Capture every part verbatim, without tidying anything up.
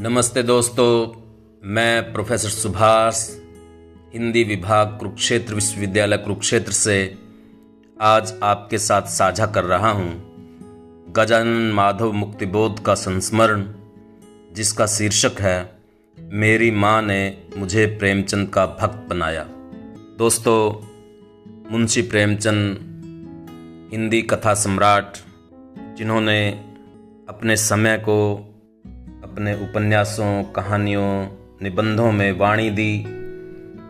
नमस्ते दोस्तों, मैं प्रोफेसर सुभाष, हिंदी विभाग कुरुक्षेत्र विश्वविद्यालय कुरुक्षेत्र से आज आपके साथ साझा कर रहा हूँ गजानन माधव मुक्तिबोध का संस्मरण, जिसका शीर्षक है मेरी माँ ने मुझे प्रेमचंद का भक्त बनाया। दोस्तों, मुंशी प्रेमचंद हिंदी कथा सम्राट, जिन्होंने अपने समय को अपने उपन्यासों, कहानियों, निबंधों में वाणी दी,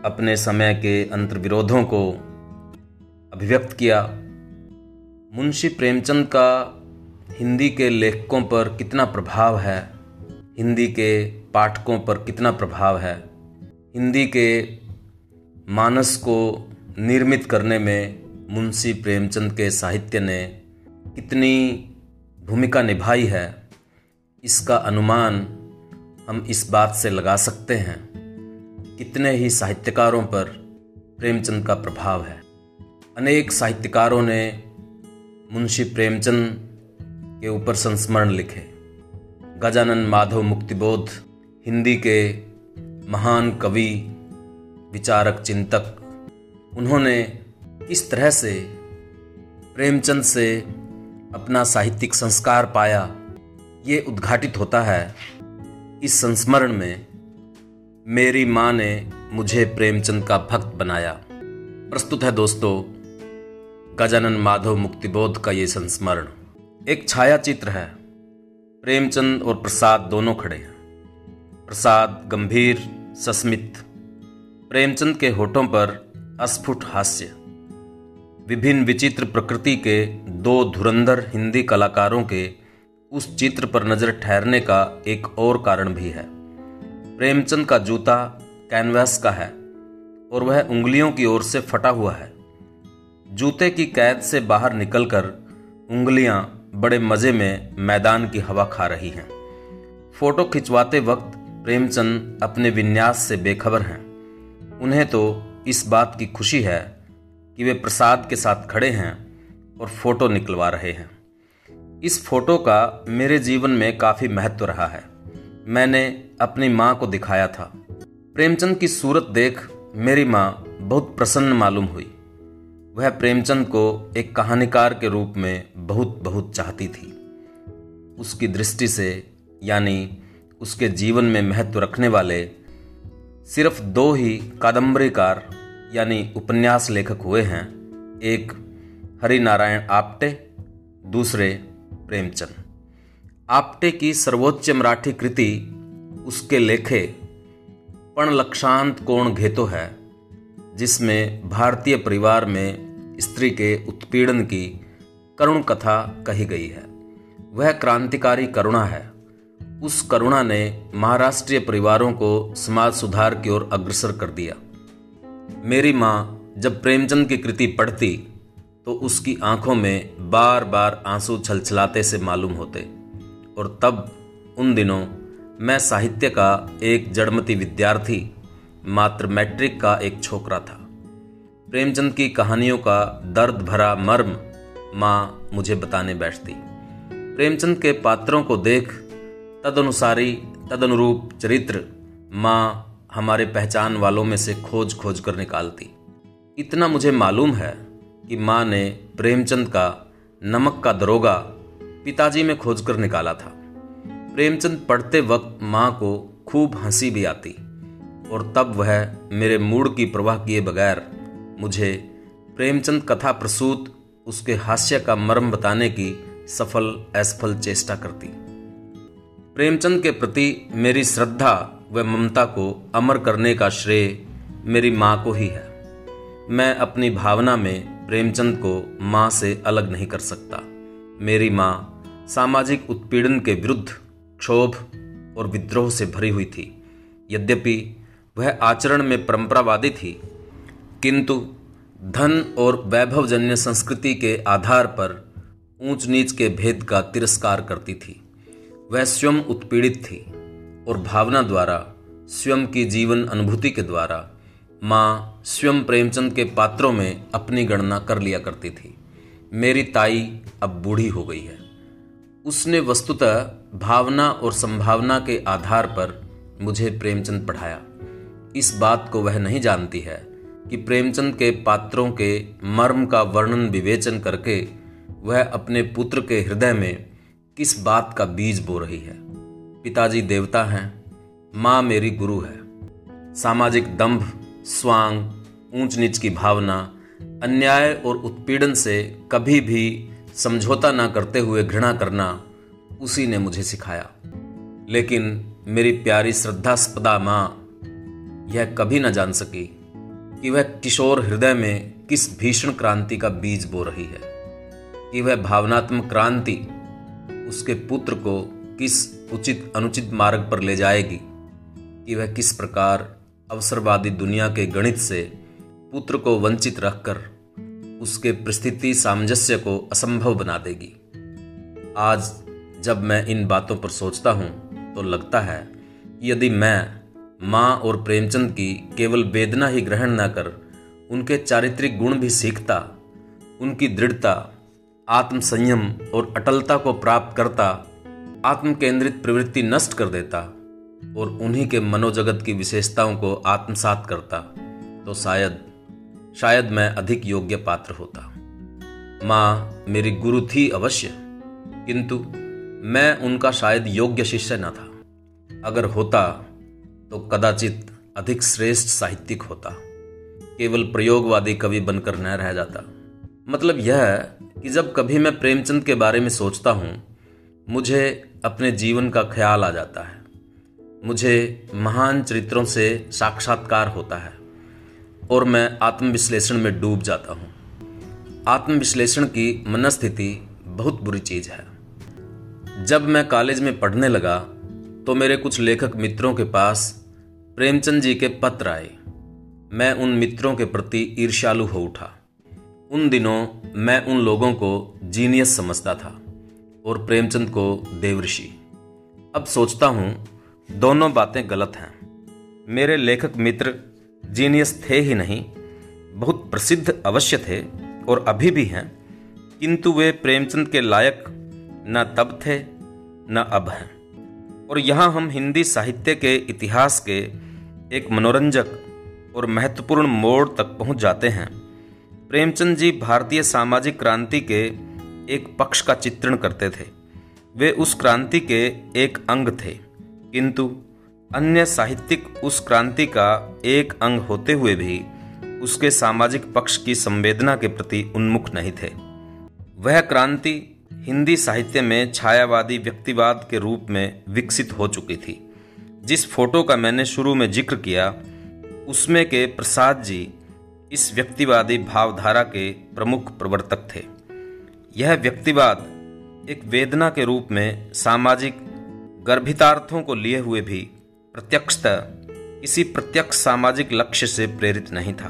अपने समय के अंतर्विरोधों को अभिव्यक्त किया। मुंशी प्रेमचंद का हिंदी के लेखकों पर कितना प्रभाव है, हिंदी के पाठकों पर कितना प्रभाव है, हिंदी के मानस को निर्मित करने में मुंशी प्रेमचंद के साहित्य ने कितनी भूमिका निभाई है, इसका अनुमान हम इस बात से लगा सकते हैं कितने ही साहित्यकारों पर प्रेमचंद का प्रभाव है। अनेक साहित्यकारों ने मुंशी प्रेमचंद के ऊपर संस्मरण लिखे। गजानन माधव मुक्तिबोध हिंदी के महान कवि, विचारक, चिंतक, उन्होंने किस तरह से प्रेमचंद से अपना साहित्यिक संस्कार पाया, ये उद्घाटित होता है इस संस्मरण में। मेरी माँ ने मुझे प्रेमचंद का भक्त बनाया। प्रस्तुत है दोस्तों गजानन माधव मुक्तिबोध का ये संस्मरण। एक छाया चित्र है, प्रेमचंद और प्रसाद दोनों खड़े हैं। प्रसाद गंभीर, सस्मित, प्रेमचंद के होठों पर अस्फुट हास्य। विभिन्न विचित्र प्रकृति के दो धुरंधर हिंदी कलाकारों के उस चित्र पर नजर ठहरने का एक और कारण भी है। प्रेमचंद का जूता कैनवास का है और वह उंगलियों की ओर से फटा हुआ है। जूते की कैद से बाहर निकलकर उंगलियां बड़े मजे में मैदान की हवा खा रही हैं। फोटो खिंचवाते वक्त प्रेमचंद अपने विन्यास से बेखबर हैं। उन्हें तो इस बात की खुशी है कि वे प्रसाद के साथ खड़े हैं और फोटो निकलवा रहे हैं। इस फोटो का मेरे जीवन में काफ़ी महत्व रहा है। मैंने अपनी माँ को दिखाया था। प्रेमचंद की सूरत देख मेरी माँ बहुत प्रसन्न मालूम हुई। वह प्रेमचंद को एक कहानीकार के रूप में बहुत बहुत चाहती थी। उसकी दृष्टि से, यानी उसके जीवन में महत्व रखने वाले सिर्फ दो ही कादम्बरीकार यानी उपन्यास लेखक हुए हैं, एक हरिनारायण आप्टे, दूसरे प्रेमचंद। आप्टे की सर्वोच्च मराठी कृति उसके लेखे पनलक्षांत कोण घेतो है, जिसमें भारतीय परिवार में स्त्री के उत्पीड़न की करुण कथा कही गई है। वह क्रांतिकारी करुणा है। उस करुणा ने महाराष्ट्रीय परिवारों को समाज सुधार की ओर अग्रसर कर दिया। मेरी माँ जब प्रेमचंद की कृति पढ़ती तो उसकी आंखों में बार बार आंसू छलछलाते से मालूम होते, और तब उन दिनों मैं साहित्य का एक जड़मती विद्यार्थी, मात्र मैट्रिक का एक छोकरा था। प्रेमचंद की कहानियों का दर्द भरा मर्म माँ मुझे बताने बैठती। प्रेमचंद के पात्रों को देख तदनुसारी तदनुरूप चरित्र माँ हमारे पहचान वालों में से खोज खोज कर निकालती। इतना मुझे मालूम है कि माँ ने प्रेमचंद का नमक का दरोगा पिताजी में खोज कर निकाला था। प्रेमचंद पढ़ते वक्त माँ को खूब हंसी भी आती, और तब वह मेरे मूड की परवाह किए बगैर मुझे प्रेमचंद कथा प्रसूत उसके हास्य का मर्म बताने की सफल असफल चेष्टा करती। प्रेमचंद के प्रति मेरी श्रद्धा व ममता को अमर करने का श्रेय मेरी माँ को ही है। मैं अपनी भावना में प्रेमचंद को माँ से अलग नहीं कर सकता। मेरी माँ सामाजिक उत्पीड़न के विरुद्ध क्षोभ और विद्रोह से भरी हुई थी। यद्यपि वह आचरण में परंपरावादी थी, किंतु धन और वैभवजन्य संस्कृति के आधार पर ऊंच नीच के भेद का तिरस्कार करती थी। वह स्वयं उत्पीड़ित थी और भावना द्वारा, स्वयं की जीवन अनुभूति के द्वारा माँ स्वयं प्रेमचंद के पात्रों में अपनी गणना कर लिया करती थी। मेरी ताई अब बूढ़ी हो गई है। उसने वस्तुतः भावना और संभावना के आधार पर मुझे प्रेमचंद पढ़ाया। इस बात को वह नहीं जानती है कि प्रेमचंद के पात्रों के मर्म का वर्णन विवेचन करके वह अपने पुत्र के हृदय में किस बात का बीज बो रही है। पिताजी देवता हैं, माँ मेरी गुरु है। सामाजिक दंभ, स्वांग, ऊंच नीच की भावना, अन्याय और उत्पीड़न से कभी भी समझौता ना करते हुए घृणा करना उसी ने मुझे सिखाया। लेकिन मेरी प्यारी श्रद्धास्पदा माँ यह कभी न जान सकी कि वह किशोर हृदय में किस भीषण क्रांति का बीज बो रही है, कि वह भावनात्मक क्रांति उसके पुत्र को किस उचित अनुचित मार्ग पर ले जाएगी, कि वह किस प्रकार अवसरवादी दुनिया के गणित से पुत्र को वंचित रखकर उसके परिस्थिति सामंजस्य को असंभव बना देगी। आज जब मैं इन बातों पर सोचता हूँ तो लगता है यदि मैं माँ और प्रेमचंद की केवल वेदना ही ग्रहण न कर उनके चारित्रिक गुण भी सीखता, उनकी दृढ़ता, आत्मसंयम और अटलता को प्राप्त करता, आत्मकेंद्रित प्रवृत्ति नष्ट कर देता और उन्हीं के मनोजगत की विशेषताओं को आत्मसात करता तो शायद शायद मैं अधिक योग्य पात्र होता। माँ मेरी गुरु थी अवश्य, किंतु मैं उनका शायद योग्य शिष्य न था। अगर होता तो कदाचित अधिक श्रेष्ठ साहित्यिक होता, केवल प्रयोगवादी कवि बनकर न रह जाता। मतलब यह कि जब कभी मैं प्रेमचंद के बारे में सोचता हूँ मुझे अपने जीवन का ख्याल आ जाता है, मुझे महान चरित्रों से साक्षात्कार होता है और मैं आत्मविश्लेषण में डूब जाता हूँ। आत्मविश्लेषण की मनस्थिति बहुत बुरी चीज़ है। जब मैं कॉलेज में पढ़ने लगा तो मेरे कुछ लेखक मित्रों के पास प्रेमचंद जी के पत्र आए। मैं उन मित्रों के प्रति ईर्ष्यालु हो उठा। उन दिनों मैं उन लोगों को जीनियस समझता था और प्रेमचंद को देवऋषि। अब सोचता हूँ दोनों बातें गलत हैं। मेरे लेखक मित्र जीनियस थे ही नहीं, बहुत प्रसिद्ध अवश्य थे और अभी भी हैं, किंतु वे प्रेमचंद के लायक न तब थे न अब हैं। और यहाँ हम हिंदी साहित्य के इतिहास के एक मनोरंजक और महत्वपूर्ण मोड़ तक पहुँच जाते हैं। प्रेमचंद जी भारतीय सामाजिक क्रांति के एक पक्ष का चित्रण करते थे। वे उस क्रांति के एक अंग थे, किंतु अन्य साहित्यिक उस क्रांति का एक अंग होते हुए भी उसके सामाजिक पक्ष की संवेदना के प्रति उन्मुख नहीं थे। वह क्रांति हिंदी साहित्य में छायावादी व्यक्तिवाद के रूप में विकसित हो चुकी थी। जिस फोटो का मैंने शुरू में जिक्र किया उसमें के प्रसाद जी इस व्यक्तिवादी भावधारा के प्रमुख प्रवर्तक थे। यह व्यक्तिवाद एक वेदना के रूप में सामाजिक गर्भितार्थों को लिए हुए भी प्रत्यक्षतः किसी प्रत्यक्ष सामाजिक लक्ष्य से प्रेरित नहीं था।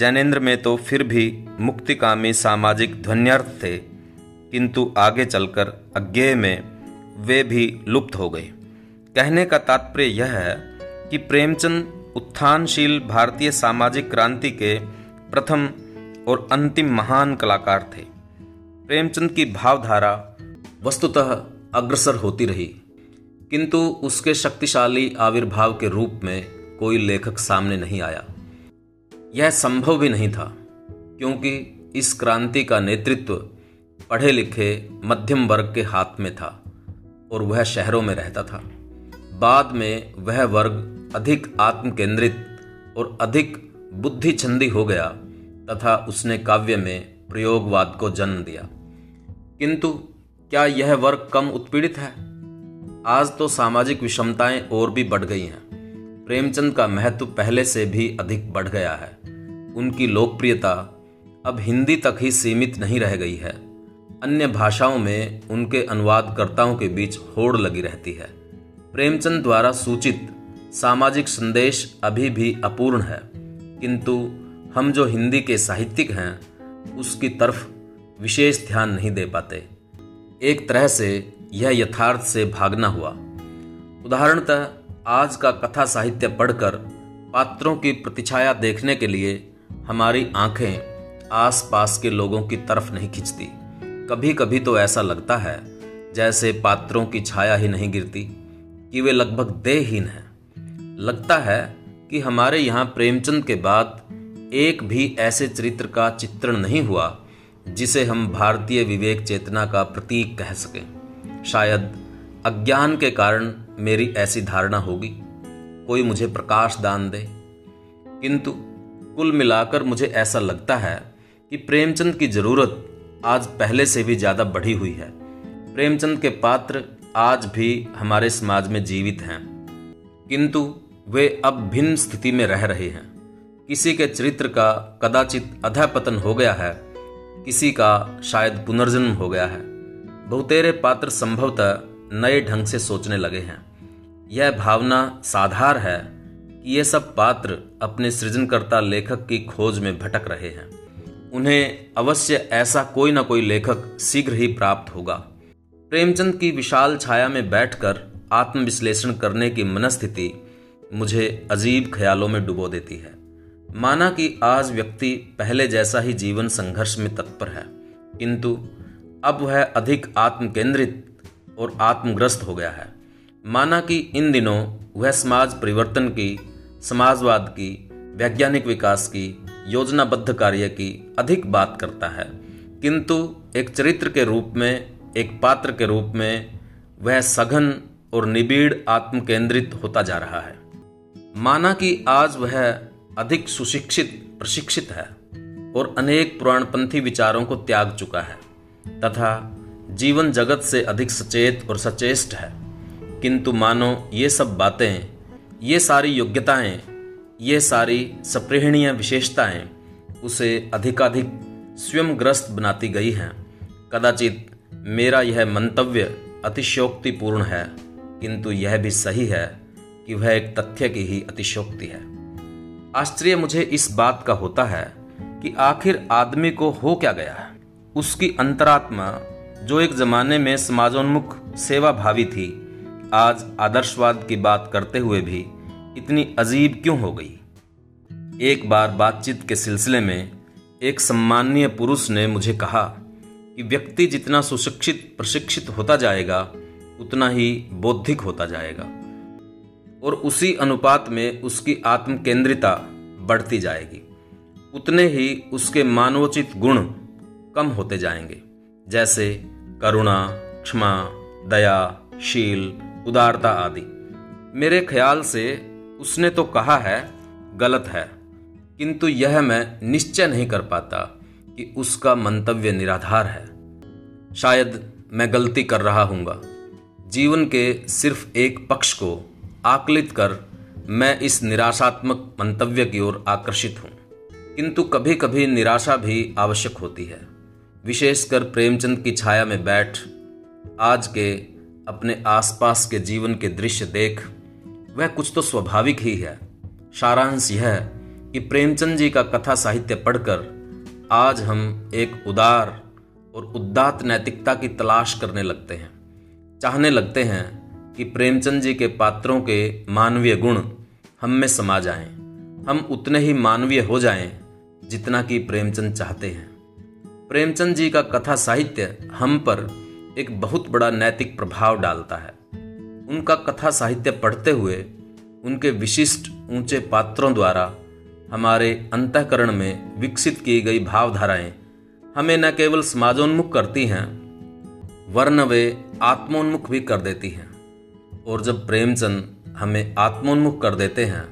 जैनेन्द्र में तो फिर भी मुक्तिकामी सामाजिक ध्वन्यर्थ थे, किंतु आगे चलकर अज्ञेय में वे भी लुप्त हो गए। कहने का तात्पर्य यह है कि प्रेमचंद उत्थानशील भारतीय सामाजिक क्रांति के प्रथम और अंतिम महान कलाकार थे। प्रेमचंद की भावधारा वस्तुतः अग्रसर होती रही, किंतु उसके शक्तिशाली आविर्भाव के रूप में कोई लेखक सामने नहीं आया। यह संभव भी नहीं था, क्योंकि इस क्रांति का नेतृत्व पढ़े लिखे मध्यम वर्ग के हाथ में था और वह शहरों में रहता था। बाद में वह वर्ग अधिक आत्मकेंद्रित और अधिक बुद्धिछंदी हो गया तथा उसने काव्य में प्रयोगवाद को जन्म दिया। किंतु क्या यह वर्ग कम उत्पीड़ित है? आज तो सामाजिक विषमताएं और भी बढ़ गई हैं। प्रेमचंद का महत्व पहले से भी अधिक बढ़ गया है। उनकी लोकप्रियता अब हिंदी तक ही सीमित नहीं रह गई है। अन्य भाषाओं में उनके अनुवादकर्ताओं के बीच होड़ लगी रहती है। प्रेमचंद द्वारा सूचित सामाजिक संदेश अभी भी अपूर्ण है, किंतु हम जो हिंदी के साहित्यिक हैं उसकी तरफ विशेष ध्यान नहीं दे पाते। एक तरह से यह यथार्थ से भागना हुआ। उदाहरणतः आज का कथा साहित्य पढ़कर पात्रों की प्रतिछाया देखने के लिए हमारी आंखें आसपास के लोगों की तरफ नहीं खिंचती। कभी कभी तो ऐसा लगता है जैसे पात्रों की छाया ही नहीं गिरती कि वे लगभग देहहीन हैं। लगता है कि हमारे यहाँ प्रेमचंद के बाद एक भी ऐसे चरित्र का चित्रण नहीं हुआ जिसे हम भारतीय विवेक चेतना का प्रतीक कह सकें। शायद अज्ञान के कारण मेरी ऐसी धारणा होगी। कोई मुझे प्रकाश दान दे। किंतु कुल मिलाकर मुझे ऐसा लगता है कि प्रेमचंद की जरूरत आज पहले से भी ज़्यादा बढ़ी हुई है। प्रेमचंद के पात्र आज भी हमारे समाज में जीवित हैं, किंतु वे अब भिन्न स्थिति में रह रहे हैं। किसी के चरित्र का कदाचित अधःपतन हो गया है, किसी का शायद पुनर्जन्म हो गया है। बहुतेरे पात्र संभवतः नए ढंग से सोचने लगे हैं। यह भावना साधार है कि ये सब पात्र अपने सृजनकर्ता लेखक की खोज में भटक रहे हैं। उन्हें अवश्य ऐसा कोई ना कोई लेखक शीघ्र ही प्राप्त होगा। प्रेमचंद की विशाल छाया में बैठकर आत्मविश्लेषण करने की मनस्थिति मुझे अजीब ख्यालों में डुबो देती है। माना कि आज व्यक्ति पहले जैसा ही जीवन संघर्ष में तत्पर है, किंतु अब वह अधिक आत्मकेंद्रित और आत्मग्रस्त हो गया है। माना कि इन दिनों वह समाज परिवर्तन की, समाजवाद की, वैज्ञानिक विकास की, योजनाबद्ध कार्य की अधिक बात करता है, किंतु एक चरित्र के रूप में, एक पात्र के रूप में वह सघन और निबिड़ आत्मकेंद्रित होता जा रहा है। माना कि आज वह अधिक सुशिक्षित, प्रशिक्षित है और अनेक पुराणपंथी विचारों को त्याग चुका है तथा जीवन जगत से अधिक सचेत और सचेष्ट है। किंतु मानो ये सब बातें, ये सारी योग्यताएं, ये सारी सप्रेहणीय विशेषताएं उसे अधिकाधिक स्वयंग्रस्त बनाती गई हैं। कदाचित मेरा यह मंतव्य अतिशयोक्तिपूर्ण है, किंतु यह भी सही है कि वह एक तथ्य की ही अतिशयोक्ति है। आश्चर्य मुझे इस बात का होता है कि आखिर आदमी को हो क्या गया है। उसकी अंतरात्मा, जो एक जमाने में समाजोन्मुख सेवाभावी थी, आज आदर्शवाद की बात करते हुए भी इतनी अजीब क्यों हो गई। एक बार बातचीत के सिलसिले में एक सम्माननीय पुरुष ने मुझे कहा कि व्यक्ति जितना सुशिक्षित, प्रशिक्षित होता जाएगा उतना ही बौद्धिक होता जाएगा और उसी अनुपात में उसकी आत्मकेंद्रिता बढ़ती जाएगी, उतने ही उसके मानवोचित गुण कम होते जाएंगे, जैसे करुणा, क्षमा, दया, शील, उदारता आदि। मेरे ख्याल से उसने तो कहा है, गलत है, किंतु यह मैं निश्चय नहीं कर पाता कि उसका मंतव्य निराधार है। शायद मैं गलती कर रहा हूँगा। जीवन के सिर्फ एक पक्ष को आकलित कर मैं इस निराशात्मक मंतव्य की ओर आकर्षित हूँ, किंतु कभी कभी निराशा भी आवश्यक होती है। विशेषकर प्रेमचंद की छाया में बैठ आज के अपने आसपास के जीवन के दृश्य देख वह कुछ तो स्वाभाविक ही है। सारांश यह है कि प्रेमचंद जी का कथा साहित्य पढ़कर आज हम एक उदार और उदात्त नैतिकता की तलाश करने लगते हैं। चाहने लगते हैं कि प्रेमचंद जी के पात्रों के मानवीय गुण हम में समा जाएं, हम उतने ही मानवीय हो जाएं जितना कि प्रेमचंद चाहते हैं। प्रेमचंद जी का कथा साहित्य हम पर एक बहुत बड़ा नैतिक प्रभाव डालता है। उनका कथा साहित्य पढ़ते हुए उनके विशिष्ट ऊंचे पात्रों द्वारा हमारे अंतःकरण में विकसित की गई भावधाराएं हमें न केवल समाजोन्मुख करती हैं वरन वे आत्मोन्मुख भी कर देती हैं। और जब प्रेमचंद हमें आत्मोन्मुख कर देते हैं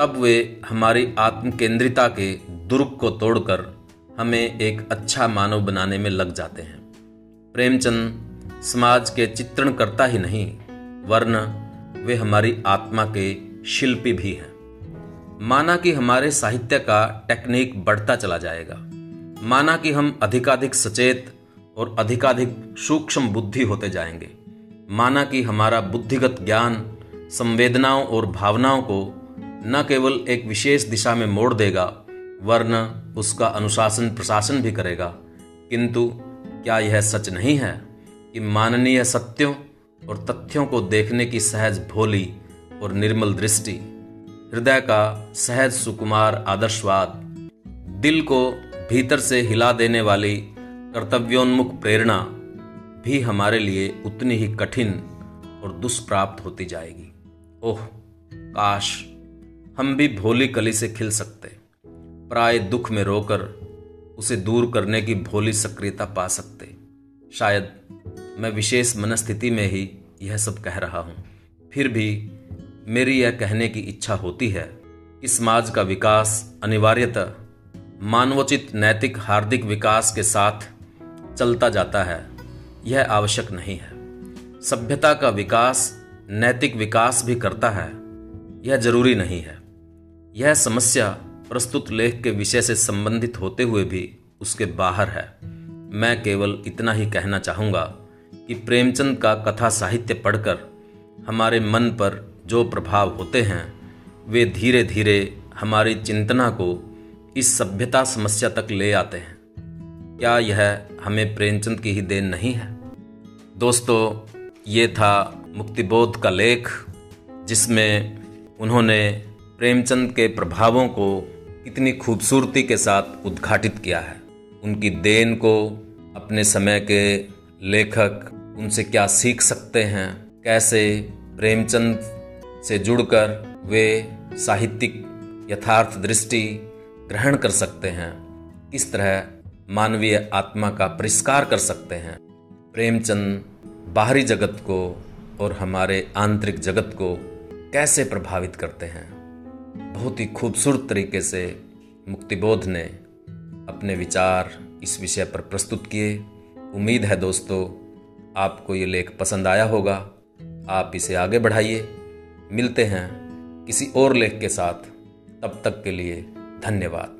तब वे हमारी आत्मकेंद्रिता के दुर्ग को तोड़कर हमें एक अच्छा मानव बनाने में लग जाते हैं। प्रेमचंद समाज के चित्रण करता ही नहीं वरन वे हमारी आत्मा के शिल्पी भी हैं। माना कि हमारे साहित्य का टेक्निक बढ़ता चला जाएगा। माना कि हम अधिकाधिक सचेत और अधिकाधिक सूक्ष्म बुद्धि होते जाएंगे। माना कि हमारा बुद्धिगत ज्ञान संवेदनाओं और भावनाओं को न केवल एक विशेष दिशा में मोड़ देगा वरन उसका अनुशासन प्रशासन भी करेगा। किंतु क्या यह सच नहीं है कि माननीय सत्यों और तथ्यों को देखने की सहज भोली और निर्मल दृष्टि, हृदय का सहज सुकुमार आदर्शवाद, दिल को भीतर से हिला देने वाली कर्तव्योन्मुख प्रेरणा, भी हमारे लिए उतनी ही कठिन और दुष्प्राप्त होती जाएगी। ओह काश हम भी भोली कली से खिल सकते, प्राय दुख में रोकर उसे दूर करने की भोली सक्रियता पा सकते। शायद मैं विशेष मनस्थिति में ही यह सब कह रहा हूँ, फिर भी मेरी यह कहने की इच्छा होती है कि समाज का विकास अनिवार्यतः मानवोचित नैतिक हार्दिक विकास के साथ चलता जाता है, यह आवश्यक नहीं है। सभ्यता का विकास नैतिक विकास भी करता है, यह जरूरी नहीं है। यह समस्या प्रस्तुत लेख के विषय से संबंधित होते हुए भी उसके बाहर है। मैं केवल इतना ही कहना चाहूँगा कि प्रेमचंद का कथा साहित्य पढ़कर हमारे मन पर जो प्रभाव होते हैं वे धीरे धीरे हमारी चिंतना को इस सभ्यता समस्या तक ले आते हैं। क्या यह हमें प्रेमचंद की ही देन नहीं है? दोस्तों, ये था मुक्तिबोध का लेख, जिसमें उन्होंने प्रेमचंद के प्रभावों को कितनी खूबसूरती के साथ उद्घाटित किया है। उनकी देन को, अपने समय के लेखक उनसे क्या सीख सकते हैं, कैसे प्रेमचंद से जुड़कर वे साहित्यिक यथार्थ दृष्टि ग्रहण कर सकते हैं, किस तरह मानवीय आत्मा का परिष्कार कर सकते हैं। प्रेमचंद बाहरी जगत को और हमारे आंतरिक जगत को कैसे प्रभावित करते हैं, बहुत ही खूबसूरत तरीके से मुक्तिबोध ने अपने विचार इस विषय पर प्रस्तुत किए। उम्मीद है दोस्तों आपको ये लेख पसंद आया होगा। आप इसे आगे बढ़ाइए। मिलते हैं किसी और लेख के साथ, तब तक के लिए धन्यवाद।